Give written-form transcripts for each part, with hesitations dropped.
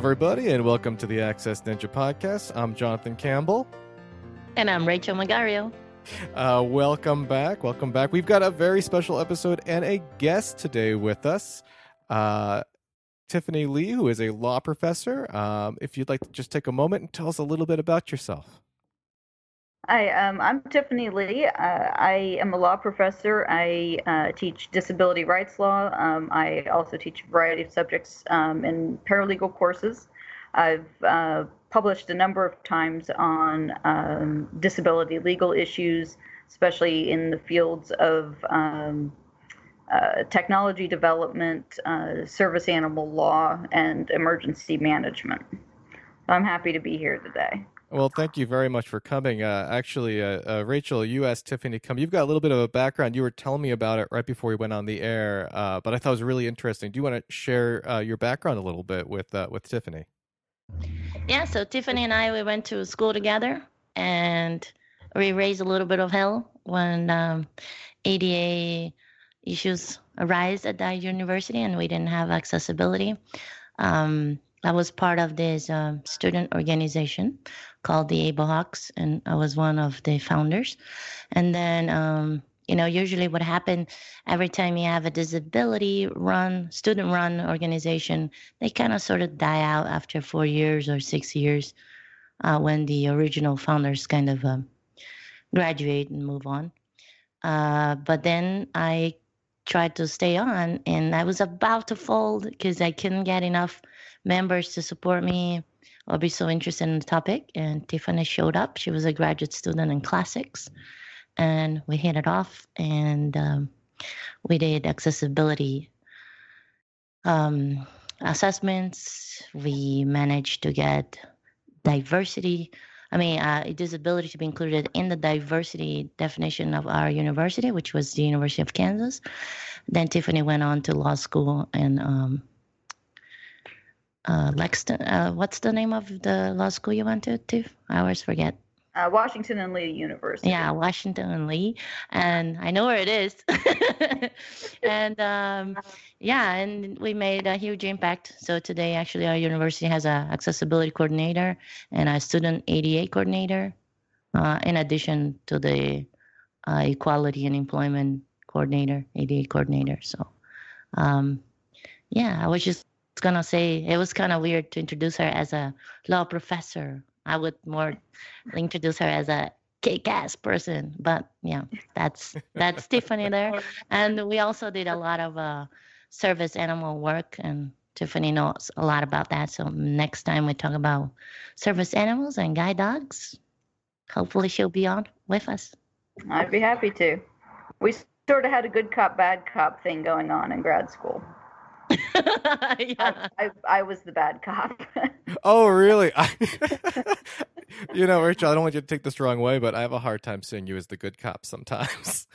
everybody, and welcome to the Access Ninja Podcast. I'm Jonathan Campbell. And I'm Rachel Magario. Welcome back. Welcome back. We've got a very special episode and a guest today with us, Tiffany Lee, who is a law professor. If you'd like to just take a moment and tell us a little bit about yourself. Hi, I'm Tiffany Lee. I am a law professor. I teach disability rights law. I also teach a variety of subjects in paralegal courses. I've published a number of times on disability legal issues, especially in the fields of technology development, service animal law, and emergency management. So I'm happy to be here today. Well, thank you very much for coming. Rachel, you asked Tiffany to come. You've got a little bit of a background. You were telling me about it right before we went on the air, but I thought it was really interesting. Do you want to share your background a little bit with Tiffany? Yeah, so Tiffany and I, we went to school together, and we raised a little bit of hell when ADA issues arise at that university, and we didn't have accessibility. I was part of this student organization called the Ablehawks, and I was one of the founders. And then, usually what happened every time you have a disability-run, student-run organization, they kind of sort of die out after 4 years or 6 years when the original founders kind of graduate and move on. But then I tried to stay on, and I was about to fold because I couldn't get enough members to support me or be so interested in the topic. And Tiffany showed up. She was a graduate student in classics, and we hit it off, and we did accessibility assessments. We managed to get disability to be included in the diversity definition of our university, which was the University of Kansas. Then Tiffany went on to law school in Lexington. What's the name of the law school you went to, Tiff? I always forget. Washington and Lee University. Yeah, Washington and Lee. And I know where it is. And and we made a huge impact. So today, actually, our university has an accessibility coordinator and a student ADA coordinator, in addition to the equality and employment coordinator, ADA coordinator. So, I was just going to say it was kind of weird to introduce her as a law professor. I would more introduce her as a kick-ass person, but yeah, that's Tiffany there. And we also did a lot of service animal work, and Tiffany knows a lot about that. So next time we talk about service animals and guide dogs, hopefully she'll be on with us. I'd be happy to. We sort of had a good cop, bad cop thing going on in grad school. Yeah. I was the bad cop. Oh, really? Rachel, I don't want you to take this the wrong way, but I have a hard time seeing you as the good cop sometimes.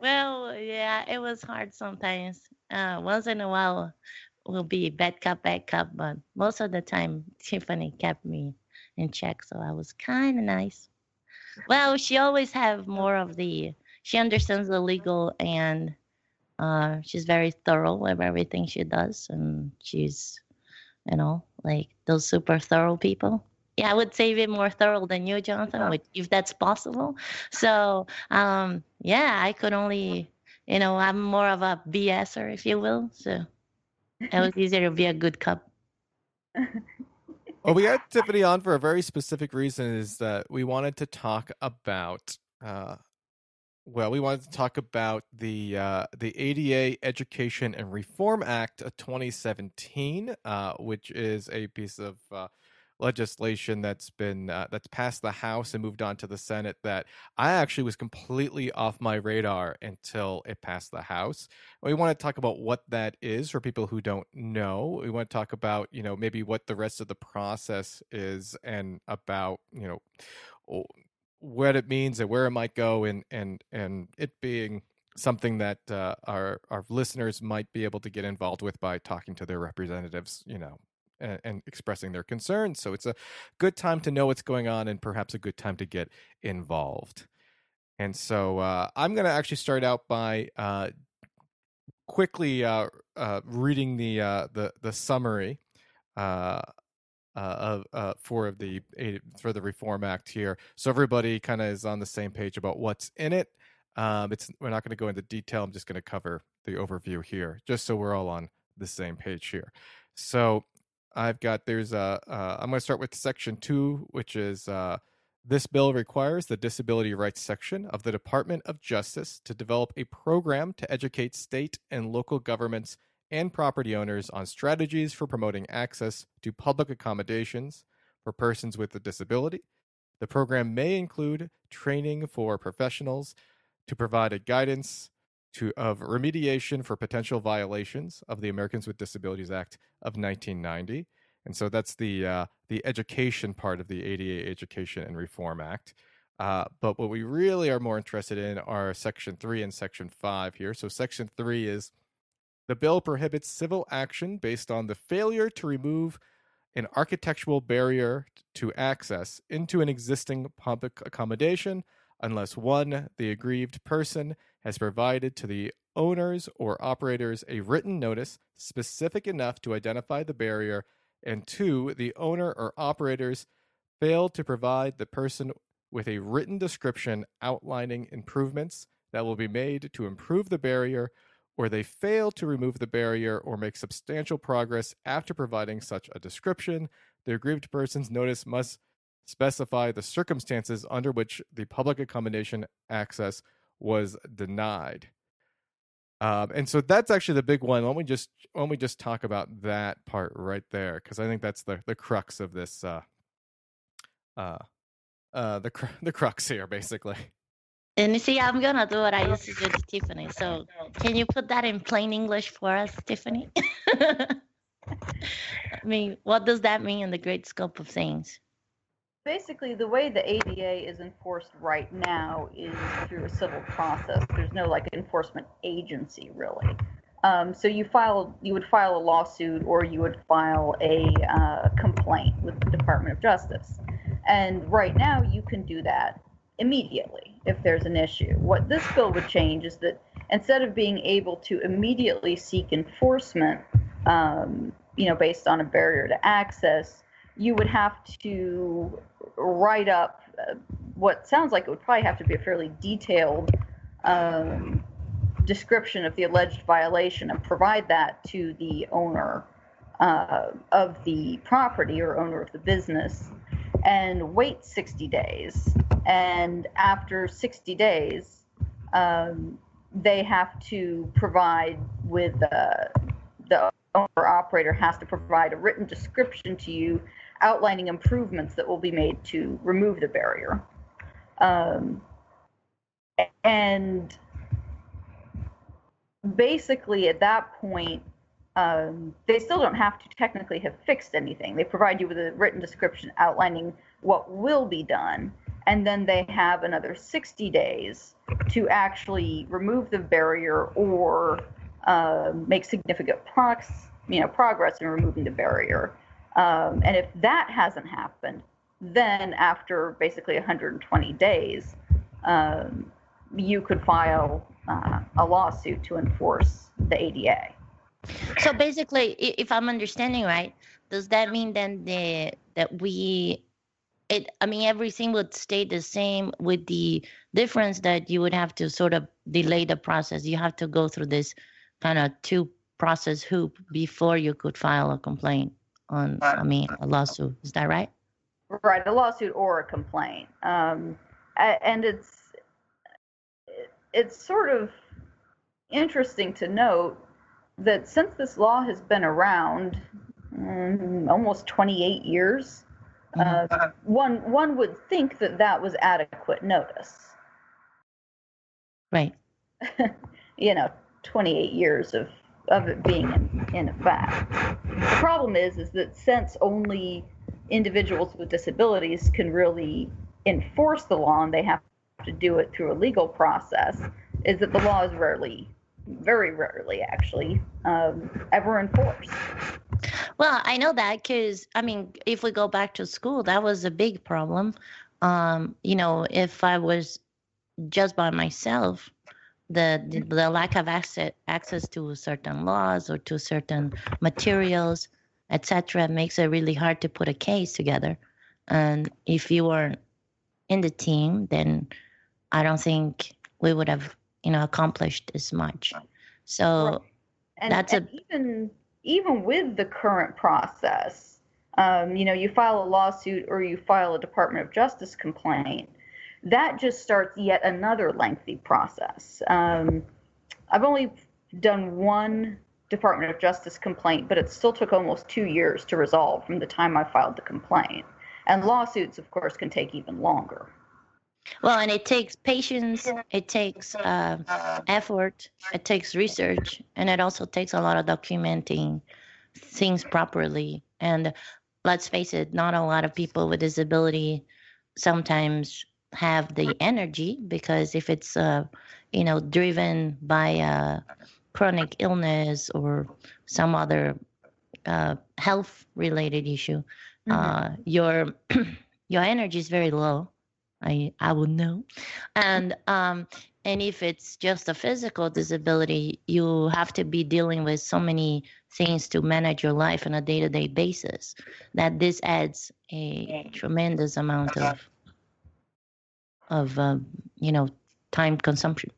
Well, yeah, it was hard sometimes. Once in a while, we'll be bad cop, but most of the time, Tiffany kept me in check, so I was kind of nice. Well, she always have more of she understands the legal, and she's very thorough with everything she does, and she's, like those super thorough people. Yeah, I would say even more thorough than you, Jonathan, if that's possible. So, I could only, I'm more of a BSer, if you will. So it was easier to be a good cop. Well, we had Tiffany on for a very specific reason, is that we wanted to talk about the the ADA Education and Reform Act of 2017, which is a piece of legislation that's passed the House and moved on to the Senate that I actually was completely off my radar until it passed the House. We want to talk about what that is for people who don't know. We want to talk about, maybe what the rest of the process is, and about, what it means and where it might go, and it being something that our listeners might be able to get involved with by talking to their representatives, and expressing their concerns. So it's a good time to know what's going on, and perhaps a good time to get involved. And so I'm going to actually start out by quickly reading the summary for the Reform Act here, so everybody kind of is on the same page about what's in it. We're not going to go into detail. I'm just going to cover the overview here, just so we're all on the same page here. So I'm going to start with Section 2, which is this bill requires the Disability Rights Section of the Department of Justice to develop a program to educate state and local governments and property owners on strategies for promoting access to public accommodations for persons with a disability. The program may include training for professionals to provide a guidance of remediation for potential violations of the Americans with Disabilities Act of 1990. And so that's the education part of the ADA Education and Reform Act. But what we really are more interested in are Section 3 and Section 5 here. So Section 3 is the bill prohibits civil action based on the failure to remove an architectural barrier to access into an existing public accommodation unless one, the aggrieved person, has provided to the owners or operators a written notice specific enough to identify the barrier, and two, the owner or operators failed to provide the person with a written description outlining improvements that will be made to improve the barrier, or they fail to remove the barrier or make substantial progress after providing such a description. The aggrieved person's notice must specify the circumstances under which the public accommodation access was denied. And so that's actually the big one. Why don't we just talk about that part right there, because I think that's the crux of this the crux here, basically. And you see, I'm gonna do what I used to do to Tiffany. So can you put that in plain English for us, Tiffany? I mean, what does that mean in the great scope of things? Basically, the way the ADA is enforced right now is through a civil process. There's no enforcement agency, really. So you would file a lawsuit, or you would file a complaint with the Department of Justice. And right now, you can do that immediately if there's an issue. What this bill would change is that instead of being able to immediately seek enforcement, based on a barrier to access, you would have to write up what sounds like it would probably have to be a fairly detailed description of the alleged violation and provide that to the owner of the property or owner of the business, and wait 60 days. And after 60 days, they have to provide with the owner-operator has to provide a written description to you outlining improvements that will be made to remove the barrier. And basically at that point, they still don't have to technically have fixed anything. They provide you with a written description outlining what will be done, and then they have another 60 days to actually remove the barrier or make significant progress in removing the barrier. And if that hasn't happened, then after basically 120 days, you could file a lawsuit to enforce the ADA. So basically, if I'm understanding right, does that mean then everything would stay the same with the difference that you would have to sort of delay the process? You have to go through this kind of two-process hoop before you could file a complaint a lawsuit. Is that right? Right, a lawsuit or a complaint. And it's sort of interesting to note that since this law has been around almost 28 years, one would think that was adequate notice. Right. 28 years of it being in effect. The problem is that since only individuals with disabilities can really enforce the law, and they have to do it through a legal process, is that the law is rarely, very rarely actually, ever enforced. Well, I know that because, if we go back to school, that was a big problem. If I was just by myself, the lack of access to certain laws or to certain materials, etc., makes it really hard to put a case together. And if you were in the team, then I don't think we would have, accomplished as much. So right. And, even with the current process, you file a lawsuit or you file a Department of Justice complaint, that just starts yet another lengthy process. I've only done one Department of Justice complaint, but it still took almost 2 years to resolve from the time I filed the complaint. And lawsuits, of course, can take even longer. Well, and it takes patience, it takes effort, it takes research, and it also takes a lot of documenting things properly. And let's face it, not a lot of people with disability sometimes have the energy, because if it's, driven by a chronic illness or some other health-related issue, mm-hmm. Your energy is very low. I would know. And if it's just a physical disability, you have to be dealing with so many things to manage your life on a day-to-day basis that this adds a tremendous amount of time consumption.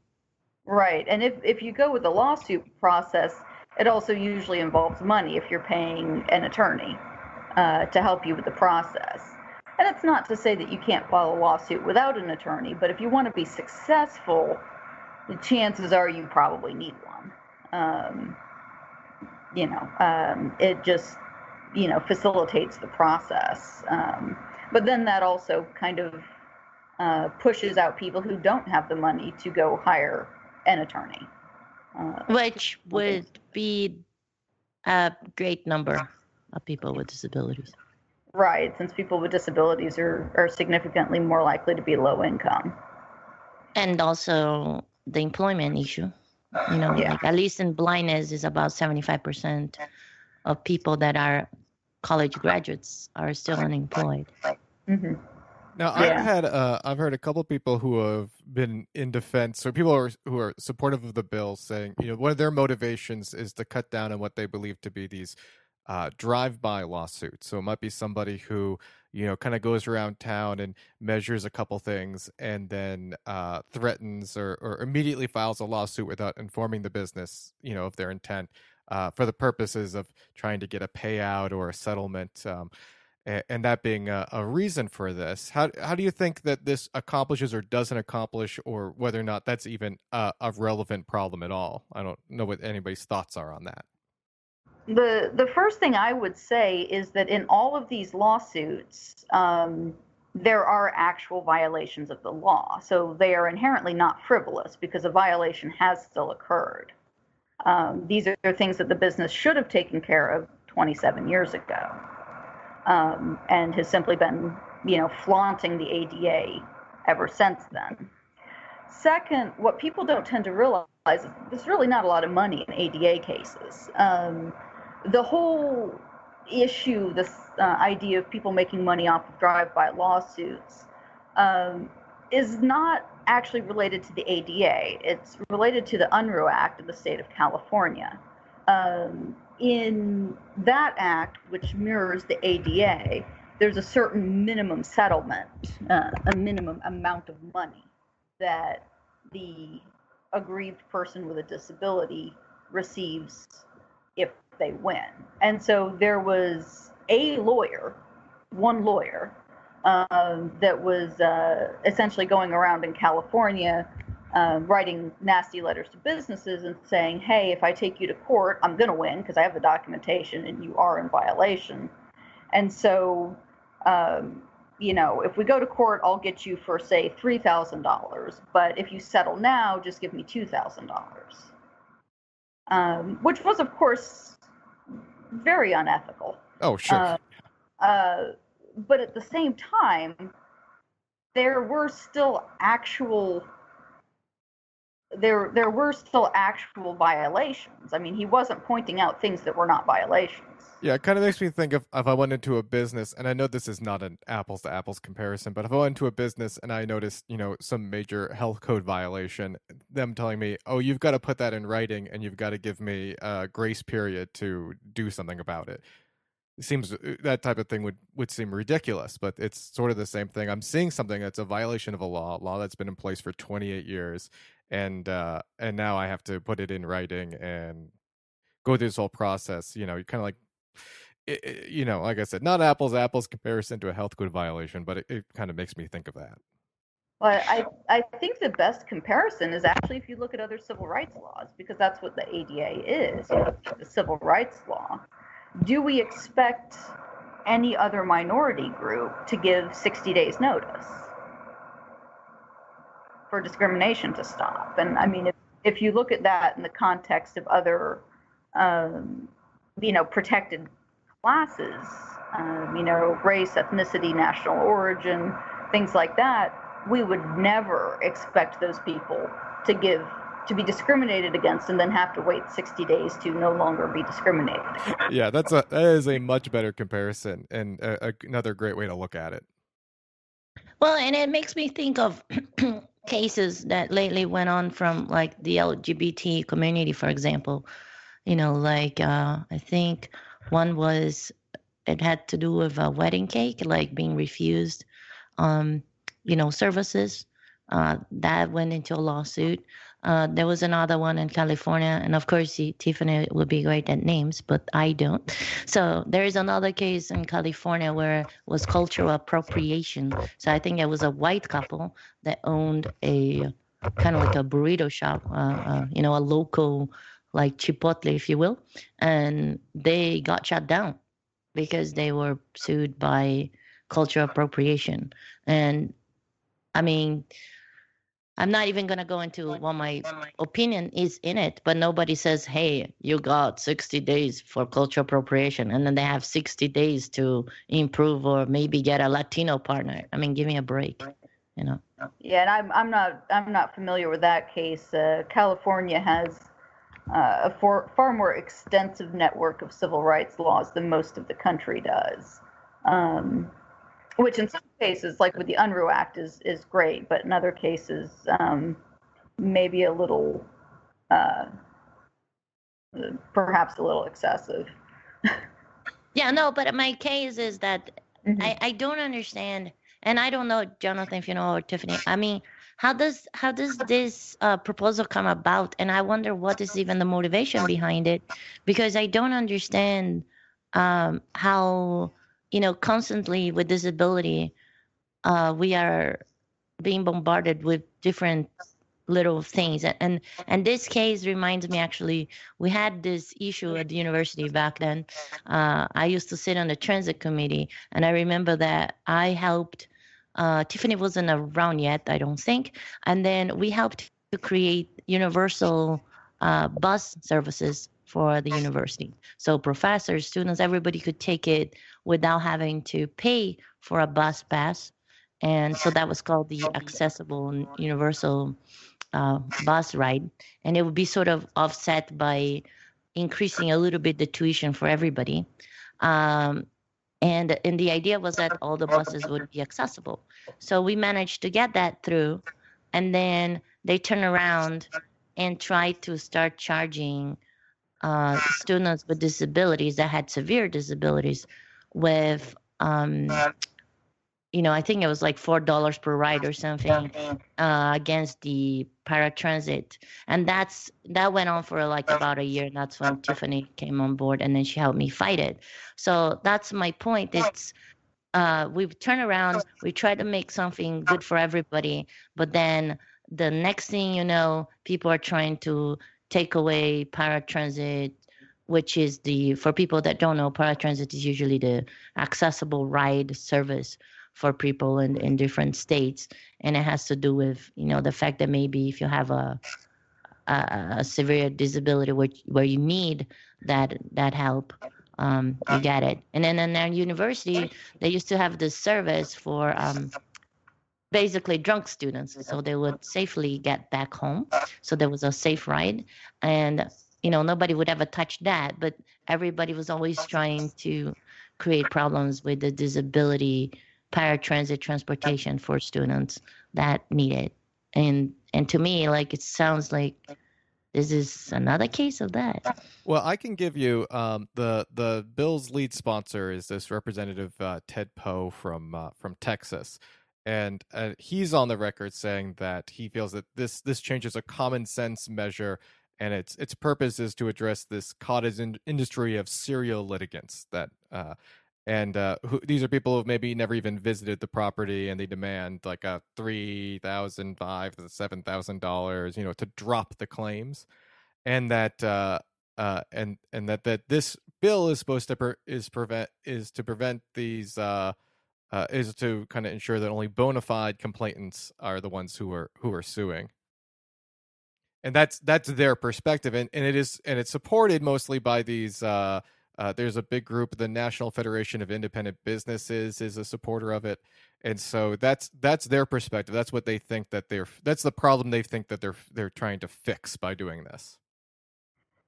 Right. And if you go with the lawsuit process, it also usually involves money if you're paying an attorney to help you with the process. And it's not to say that you can't file a lawsuit without an attorney, but if you want to be successful, the chances are you probably need one. It just, facilitates the process. But then that also kind of pushes out people who don't have the money to go hire an attorney. Which would be a great number of people with disabilities. Right, since people with disabilities are significantly more likely to be low income. And also the employment issue. Like at least in blindness is about 75% of people that are college graduates are still unemployed. Mm-hmm. Now, I've heard a couple of people who have been in defense, or people who are supportive of the bill saying, one of their motivations is to cut down on what they believe to be these drive-by lawsuits. So it might be somebody who, kind of goes around town and measures a couple things and then threatens or immediately files a lawsuit without informing the business, of their intent for the purposes of trying to get a payout or a settlement, and that being a reason for this. How do you think that this accomplishes or doesn't accomplish, or whether or not that's even a relevant problem at all? I don't know what anybody's thoughts are on that. The first thing I would say is that in all of these lawsuits, there are actual violations of the law. So they are inherently not frivolous because a violation has still occurred. These are things that the business should have taken care of 27 years ago, and has simply been, flaunting the ADA ever since then. Second, what people don't tend to realize is there's really not a lot of money in ADA cases. The whole issue, this idea of people making money off of drive-by lawsuits, is not actually related to the ADA. It's related to the Unruh Act of the state of California. In that act, which mirrors the ADA, there's a certain minimum settlement, a minimum amount of money that the aggrieved person with a disability receives if they win. And so there was one lawyer, that was essentially going around in California writing nasty letters to businesses and saying, hey, if I take you to court, I'm going to win because I have the documentation and you are in violation. And so, if we go to court, I'll get you for, say, $3,000. But if you settle now, just give me $2,000, which was, of course, very unethical. Oh, sure. But at the same time, there were still actual there were still actual violations. I mean, he wasn't pointing out things that were not violations. Yeah, it kind of makes me think of if I went into a business, and I know this is not an apples to apples comparison, but if I went into a business and I noticed, you know, some major health code violation, them telling me, oh, you've got to put that in writing and you've got to give me a grace period to do something about it. It seems that type of thing would seem ridiculous, but it's sort of the same thing. I'm seeing something that's a violation of a law that's been in place for 28 years. And now I have to put it in writing and go through this whole process. You know, you're kind of like, you know, like I said, not apples to apples comparison to a health code violation, but it kind of makes me think of that. Well, I think the best comparison is actually if you look at other civil rights laws, because that's what the ADA is, the civil rights law. Do we expect any other minority group to give 60 days notice for discrimination to stop? And I mean, if you look at that in the context of other, you know, protected classes, you know, race, ethnicity, national origin, things like that, we would never expect those people to be discriminated against and then have to wait 60 days to no longer be discriminated. Yeah, that is a much better comparison and another great way to look at it. Well, and it makes me think of cases that lately went on from like the LGBT community, for example. You know, like I think one was, it had to do with a wedding cake, like being refused, you know, services. That went into a lawsuit. There was another one in California, and of course, Tiffany would be great at names, but I don't. So there is another case in California where it was cultural appropriation. So I think it was a white couple that owned a kind of like a burrito shop, you know, a local like Chipotle, if you will, and they got shut down because they were sued by cultural appropriation. And I mean, I'm not even going to go into what my opinion is in it, but nobody says, hey, you got 60 days for cultural appropriation, and then they have 60 days to improve or maybe get a Latino partner. I mean, give me a break, you know? Yeah, and I'm not familiar with that case. California has a far more extensive network of civil rights laws than most of the country does. Which in some cases, like with the Unruh Act, is great, but in other cases, maybe a little, perhaps a little excessive. Yeah, no, but my case is that I don't understand, and I don't know, Jonathan, if you know, or Tiffany. I mean, how does this proposal come about? And I wonder what is even the motivation behind it, because I don't understand how. You know, constantly with disability, we are being bombarded with different little things. And this case reminds me, actually, we had this issue at the university back then. I used to sit on the transit committee, and I remember that I helped. Tiffany wasn't around yet, I don't think. And then we helped to create universal bus services for the university. So professors, students, everybody could take it without having to pay for a bus pass. And so that was called the accessible universal bus ride. And it would be sort of offset by increasing a little bit the tuition for everybody. And the idea was that all the buses would be accessible. So we managed to get that through. And then they turn around and try to start charging students with disabilities that had severe disabilities with, you know, I think it was like $4 per ride or something against the paratransit. And that went on for like about a year. And that's when Tiffany came on board, and then she helped me fight it. So that's my point. It's we've turned around, we try to make something good for everybody, but then the next thing you know, people are trying to take away paratransit, which is the, for people that don't know, paratransit is usually the accessible ride service for people in different states. And it has to do with, you know, the fact that maybe if you have a severe disability where you need that help, you get it. And then in our university, they used to have this service for basically drunk students, so they would safely get back home. So there was a safe ride, and you know, nobody would ever touch that, but everybody was always trying to create problems with the disability paratransit transportation for students that need it. And to me, like, it sounds like this is another case of that. Well, I can give you the bill's lead sponsor is this representative Ted Poe from Texas. And he's on the record saying that he feels that this change is a common sense measure, and its purpose is to address this cottage industry of serial litigants that these are people who maybe never even visited the property, and they demand like a $3,000, $5,000, $7,000, you know, to drop the claims, and that that this bill is supposed to prevent these. Is to kind of ensure that only bona fide complainants are the ones who are suing, and that's their perspective, and it's supported mostly by these. There's a big group, the National Federation of Independent Businesses, is a supporter of it, and so that's their perspective. That's what they think that's the problem they think that they're trying to fix by doing this,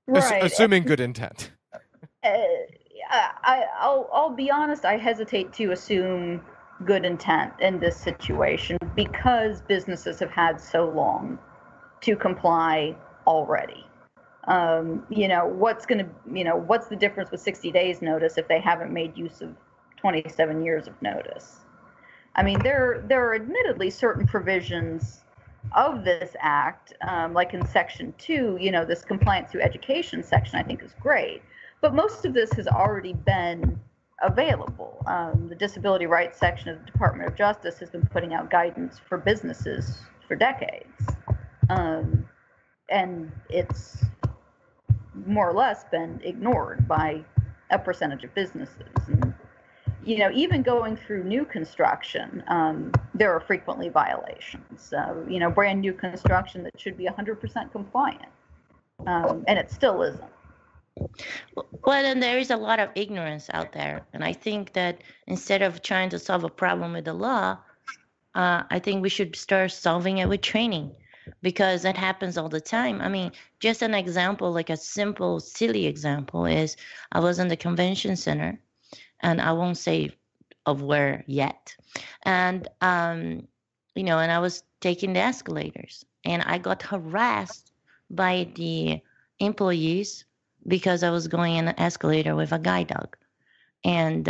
right. Assuming good intent. I'll be honest, I hesitate to assume good intent in this situation because businesses have had so long to comply already. What's the difference with 60 days notice if they haven't made use of 27 years of notice? I mean, there are admittedly certain provisions of this act, like in Section 2, you know, this compliance through education section I think is great. But most of this has already been available. The disability rights section of the Department of Justice has been putting out guidance for businesses for decades. And it's more or less been ignored by a percentage of businesses. And, you know, even going through new construction, there are frequently violations. You know, brand new construction that should be 100% compliant, and it still isn't. Well, and there is a lot of ignorance out there. And I think that instead of trying to solve a problem with the law, I think we should start solving it with training, because that happens all the time. I mean, just an example, like a simple, silly example is I was in the convention center, and I won't say of where yet. And, you know, and I was taking the escalators, and I got harassed by the employees because I was going in an escalator with a guide dog. And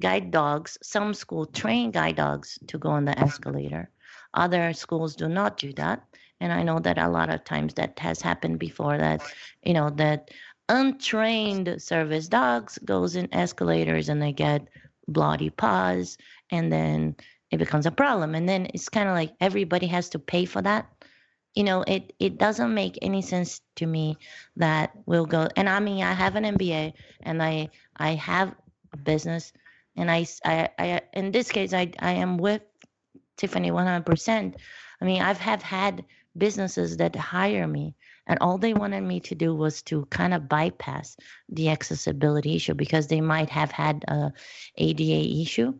guide dogs, some schools train guide dogs to go on the escalator. Other schools do not do that. And I know that a lot of times that has happened before, that, you know, that untrained service dogs goes in escalators and they get bloody paws, and then it becomes a problem. And then it's kind of like everybody has to pay for that. You know, it doesn't make any sense to me that we'll go. And I mean, I have an MBA, and I have a business, and I in this case, I am with Tiffany 100%. I mean, I've had businesses that hire me, and all they wanted me to do was to kind of bypass the accessibility issue because they might have had a ADA issue.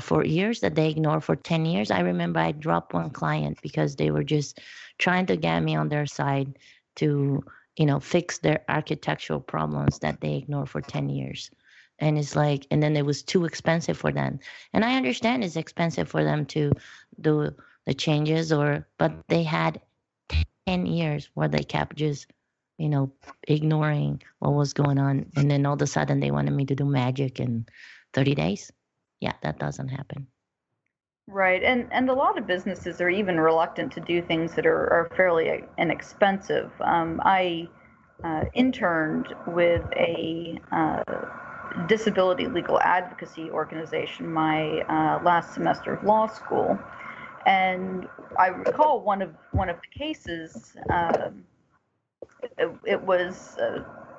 For years that they ignored for 10 years. I remember I dropped one client because they were just trying to get me on their side to, you know, fix their architectural problems that they ignored for 10 years. And it's like, and then it was too expensive for them. And I understand it's expensive for them to do the changes but they had 10 years where they kept just, you know, ignoring what was going on. And then all of a sudden they wanted me to do magic in 30 days. Yeah, that doesn't happen. Right. And a lot of businesses are even reluctant to do things that are fairly inexpensive. I interned with a disability legal advocacy organization my last semester of law school. And I recall one of the cases, it was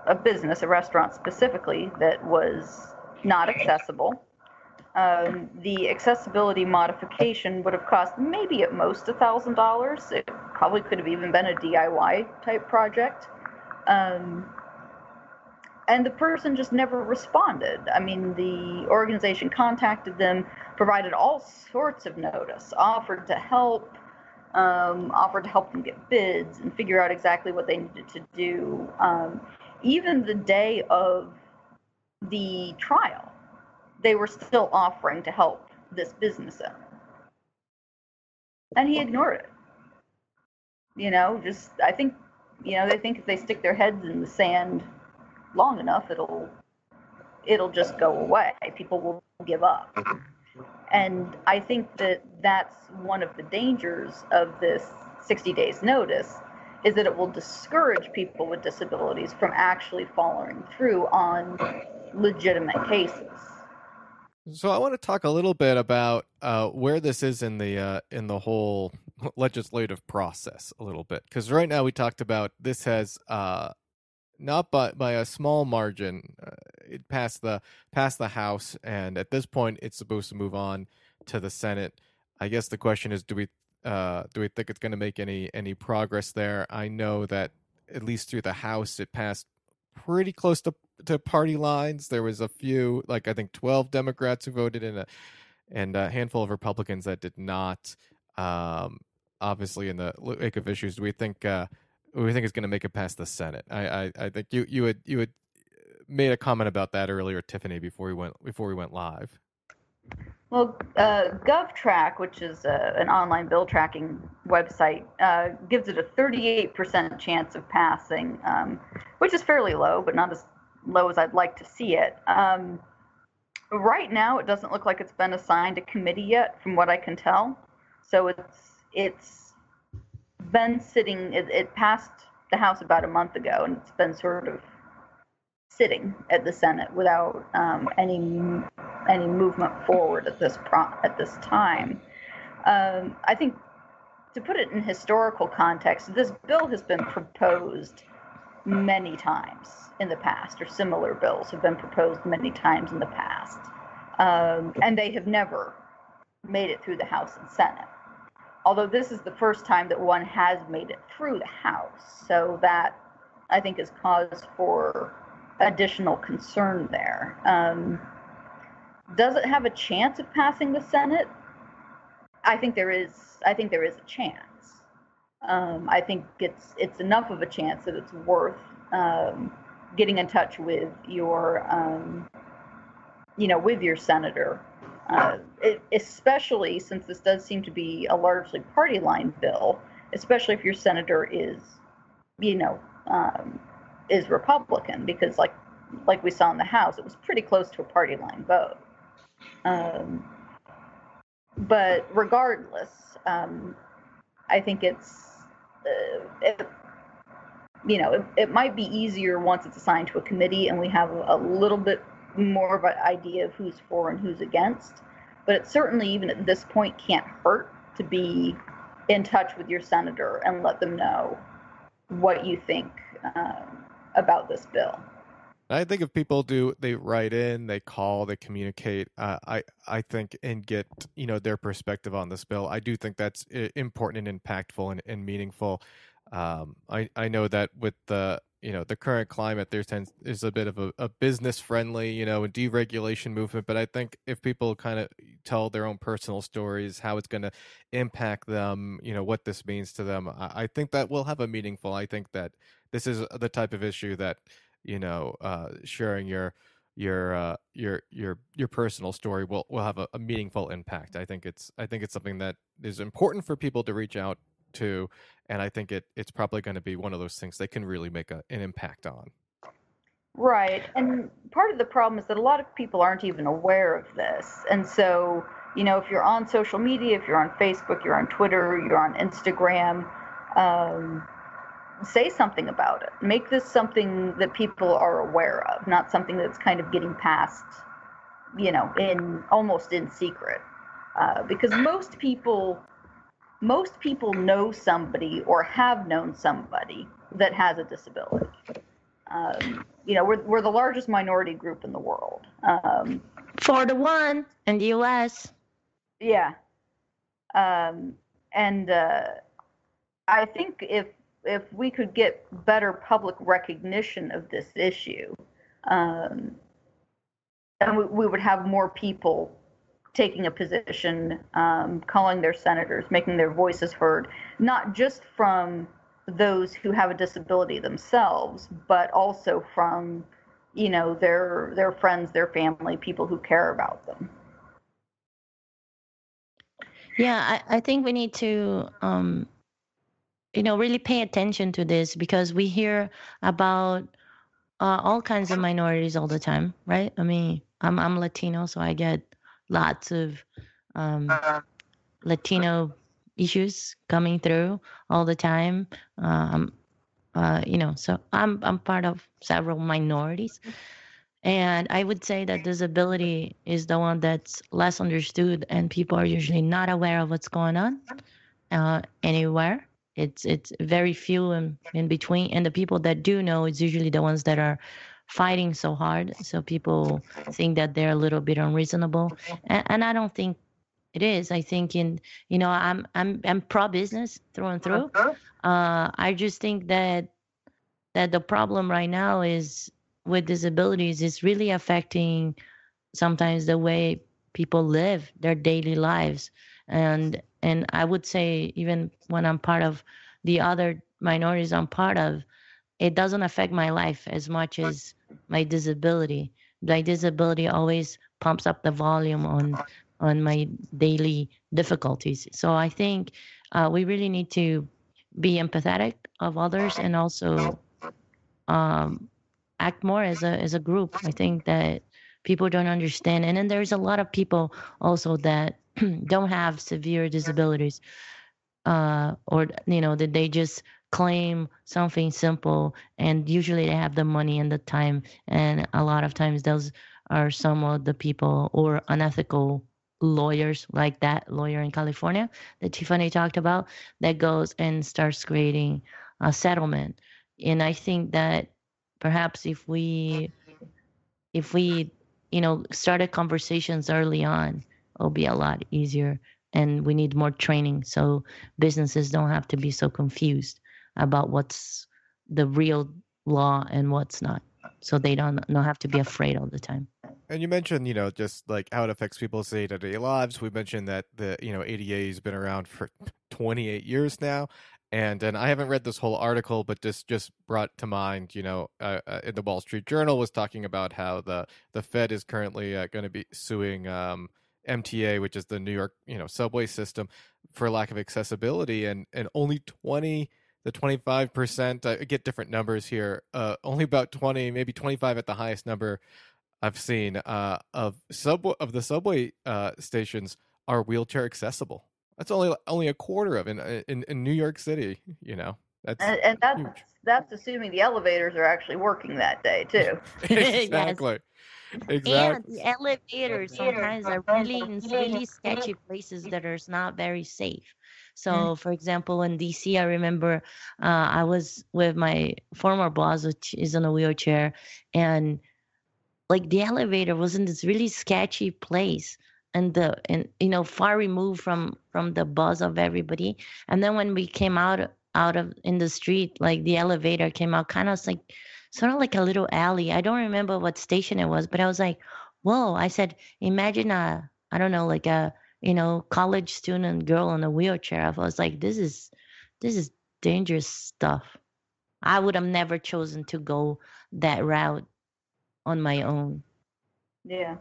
a business, a restaurant specifically, that was not accessible. The accessibility modification would have cost maybe at most $1,000. It probably could have even been a DIY type project. And the person just never responded. I mean, the organization contacted them, provided all sorts of notice, offered to help them get bids and figure out exactly what they needed to do. Even the day of the trial, they were still offering to help this business owner. And he ignored it. You know, just, I think, you know, they think if they stick their heads in the sand long enough, it'll just go away. People will give up. And I think that that's one of the dangers of this 60 days notice, is that it will discourage people with disabilities from actually following through on legitimate cases. So I want to talk a little bit about where this is in the whole legislative process a little bit, because right now we talked about this has not by a small margin it passed the House, and at this point it's supposed to move on to the Senate. I guess the question is, do we think it's going to make any progress there? I know that at least through the House it passed pretty close to party lines. There was a few, like I think 12 Democrats who voted in and a handful of Republicans that did not. Obviously, in the wake of issues, do we think it's going to make it past the Senate? I think you had made a comment about that earlier, Tiffany, before we went live. Well, GovTrack, which is an online bill tracking website, gives it a 38% chance of passing, which is fairly low, but not as low as I'd like to see it. Right now, it doesn't look like it's been assigned a committee yet, from what I can tell. So it's been sitting. It passed the House about a month ago, and it's been sort of sitting at the Senate without any movement forward at this time. I think, to put it in historical context, this bill has been proposed many times in the past, or similar bills have been proposed many times in the past, and they have never made it through the House and Senate. Although this is the first time that one has made it through the House, so that, I think, is cause for additional concern there. Does it have a chance of passing the Senate? I think there is a chance. I think it's enough of a chance that it's worth getting in touch with your senator. Especially since this does seem to be a largely party line bill, especially if your senator is Republican, because like we saw in the House, it was pretty close to a party line vote. But regardless, I think it might be easier once it's assigned to a committee and we have a little bit more of an idea of who's for and who's against, but it certainly, even at this point, can't hurt to be in touch with your senator and let them know what you think about this bill. I think if people do, they write in, they call, they communicate, I think, and get, their perspective on this bill. I do think that's important and impactful and meaningful. I know that with the current climate, there's a bit of a business friendly, deregulation movement. But I think if people kind of tell their own personal stories, how it's going to impact them, what this means to them, I think that will have a meaningful. I think that this is the type of issue that, sharing your personal story will have a meaningful impact. I think it's something that is important for people to reach out to, and I think it's probably going to be one of those things they can really make an impact on. Right, and part of the problem is that a lot of people aren't even aware of this, and so, if you're on social media, if you're on Facebook, you're on Twitter, you're on Instagram, say something about it. Make this something that people are aware of, not something that's kind of getting passed, in secret, because most people know somebody or have known somebody that has a disability. We're the largest minority group in the world. 41 in the U.S. Yeah. I think if we could get better public recognition of this issue, and we would have more people taking a position, calling their senators, making their voices heard, not just from those who have a disability themselves, but also from, you know, their friends, their family, people who care about them. Yeah, I think we need to, you know, really pay attention to this, because we hear about all kinds of minorities all the time, right? I mean, I'm Latino, so I get lots of Latino issues coming through all the time. You know, so I'm part of several minorities, and I would say that disability is the one that's less understood, and people are usually not aware of what's going on anywhere. It's very few in between, and the people that do know, it's usually the ones that are fighting so hard. So people think that they're a little bit unreasonable, and I don't think it is. I think I'm pro business through and through. I just think that the problem right now is with disabilities is really affecting sometimes the way people live their daily lives, and I would say even when I'm part of the other minorities I'm part of, it doesn't affect my life as much as my disability. My disability always pumps up the volume on my daily difficulties. So I think we really need to be empathetic of others, and also act more as a group. I think that people don't understand. And then there's a lot of people also that don't have severe disabilities, or, you know, that they just claim something simple, and usually they have the money and the time. And a lot of times those are some of the people, or unethical lawyers, like that lawyer in California that Tiffany talked about, that goes and starts creating a settlement. And I think that perhaps if we, you know, started conversations early on, it'll be a lot easier. And we need more training so businesses don't have to be so confused about what's the real law and what's not, so they don't have to be afraid all the time. And you mentioned, you know, just like how it affects people's day-to-day lives. We mentioned that the, you know, ADA has been around for 28 years now. And I haven't read this whole article, but just brought to mind, you know, in the Wall Street Journal was talking about how the Fed is currently going to be suing MTA, which is the New York, you know, subway system, for lack of accessibility. And only 25%, I get different numbers here, only about 20, maybe 25 at the highest number I've seen, of the subway stations are wheelchair accessible. That's only a quarter of in New York City, you know. That's and that's assuming the elevators are actually working that day too. Exactly. Yes. Exactly. And the elevators sometimes are really in really sketchy places that are not very safe. So, for example, in DC, I remember I was with my former boss, which is in a wheelchair, and like the elevator was in this really sketchy place, and you know, far removed from the buzz of everybody. And then when we came out of in the street, like the elevator came out kind of like sort of like a little alley. I don't remember what station it was, but I was like, whoa. I said, imagine a you know, college student girl in a wheelchair. I was like, this is dangerous stuff. I would have never chosen to go that route on my own. Yeah.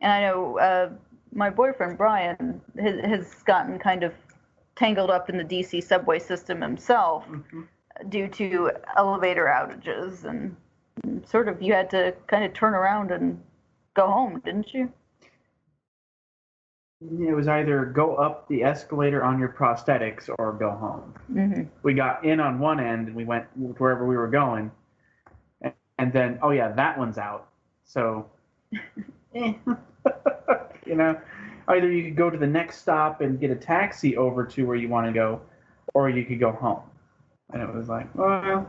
And I know my boyfriend, Brian, has gotten kind of tangled up in the DC subway system himself, due to elevator outages, and sort of you had to kind of turn around and go home, didn't you? It was either go up the escalator on your prosthetics or go home. Mm-hmm. We got in on one end and we went wherever we were going. And then, oh yeah, that one's out. So, you know, either you could go to the next stop and get a taxi over to where you want to go, or you could go home. And it was like, well,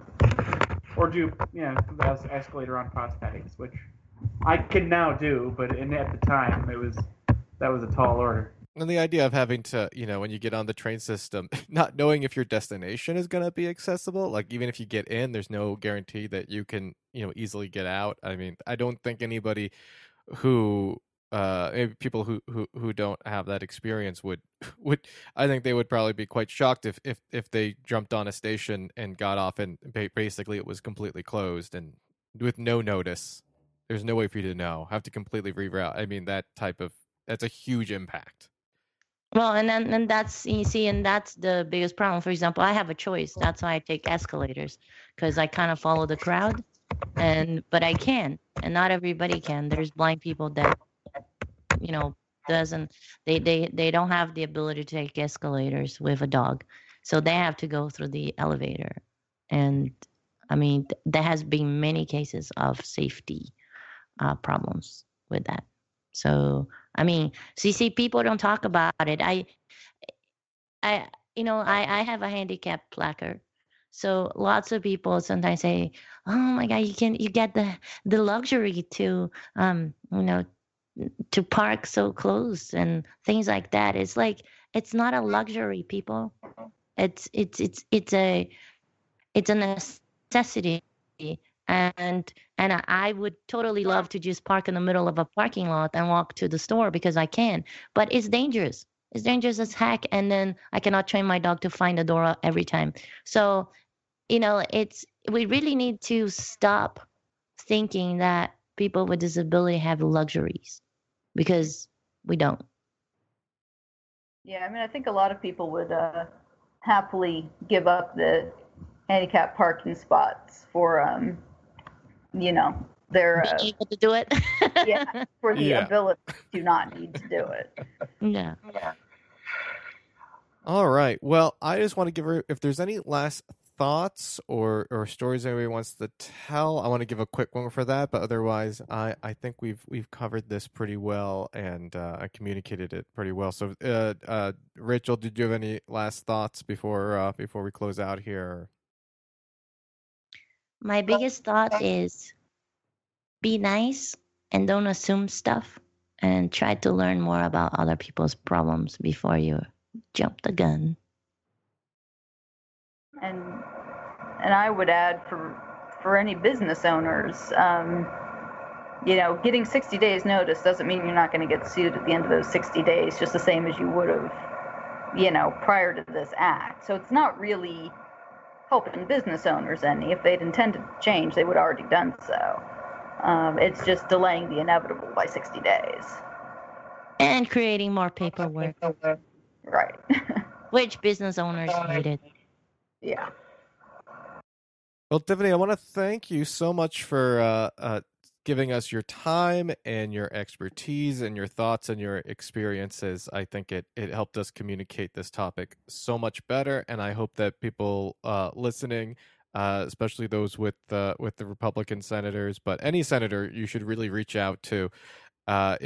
or do, you know, the escalator on prosthetics, which I can now do, but at the time it was... That was a tall order. And the idea of having to, you know, when you get on the train system, not knowing if your destination is going to be accessible, like even if you get in, there's no guarantee that you can, you know, easily get out. I mean, I don't think anybody who, people who don't have that experience would, I think they would probably be quite shocked if they jumped on a station and got off and basically it was completely closed and with no notice. There's no way for you to know. Have to completely reroute. I mean, that's a huge impact. Well, and that's, you see, and that's the biggest problem. For example, I have a choice. That's why I take escalators, because I kind of follow the crowd, but I can, and not everybody can. There's blind people that, you know, they don't have the ability to take escalators with a dog, so they have to go through the elevator. And I mean, there has been many cases of safety problems with that. So, I mean, see, people don't talk about it. I have a handicapped placard. So lots of people sometimes say, "Oh my God, you get the luxury to, to park so close," and things like that. It's like, it's not a luxury, people. It's a necessity. And I would totally love to just park in the middle of a parking lot and walk to the store because I can, but it's dangerous. It's dangerous as heck. And then I cannot train my dog to find the door every time. So, we really need to stop thinking that people with disability have luxuries, because we don't. Yeah. I mean, I think a lot of people would happily give up the handicap parking spots for, they're able to do it. Yeah, for the ability to not need to do it. Yeah. All right. Well, I just want to give her, if there's any last thoughts or stories anybody wants to tell, I want to give a quick one for that. But otherwise, I think we've covered this pretty well, and I communicated it pretty well. So, Rachel, did you have any last thoughts before we close out here? My biggest thought is be nice and don't assume stuff, and try to learn more about other people's problems before you jump the gun. And I would add for any business owners, getting 60 days notice doesn't mean you're not going to get sued at the end of those 60 days, just the same as you would have, prior to this act. So it's not really helping business owners any. If they'd intended to change, they would have already done so. It's just delaying the inevitable by 60 days. And creating more paperwork. Right. Which business owners needed. Yeah. Well, Tiffany, I want to thank you so much for giving us your time and your expertise and your thoughts and your experiences. I think it helped us communicate this topic so much better. And I hope that people listening, especially those with the Republican senators, but any senator, you should really reach out to and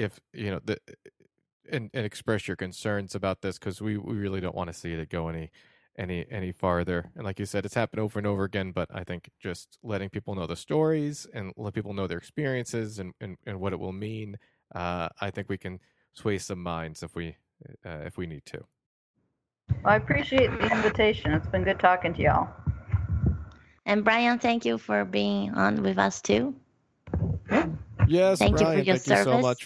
express your concerns about this, because we really don't want to see it go any farther. And like you said, it's happened over and over again, but I think just letting people know the stories and let people know their experiences and what it will mean, I think we can sway some minds if we need to. Well, I appreciate the invitation. It's been good talking to y'all. And Brian, thank you for being on with us too. Yes, thank Brian, you for your service. Thank you so much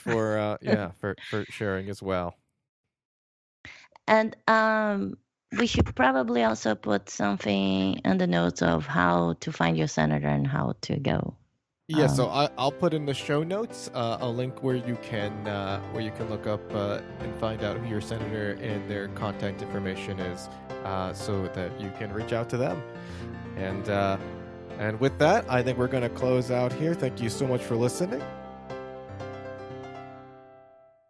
for for sharing as well. And we should probably also put something in the notes of how to find your senator and how to go. Yeah, so I'll put in the show notes a link where you can look up and find out who your senator and their contact information is, so that you can reach out to them. And with that, I think we're going to close out here. Thank you so much for listening.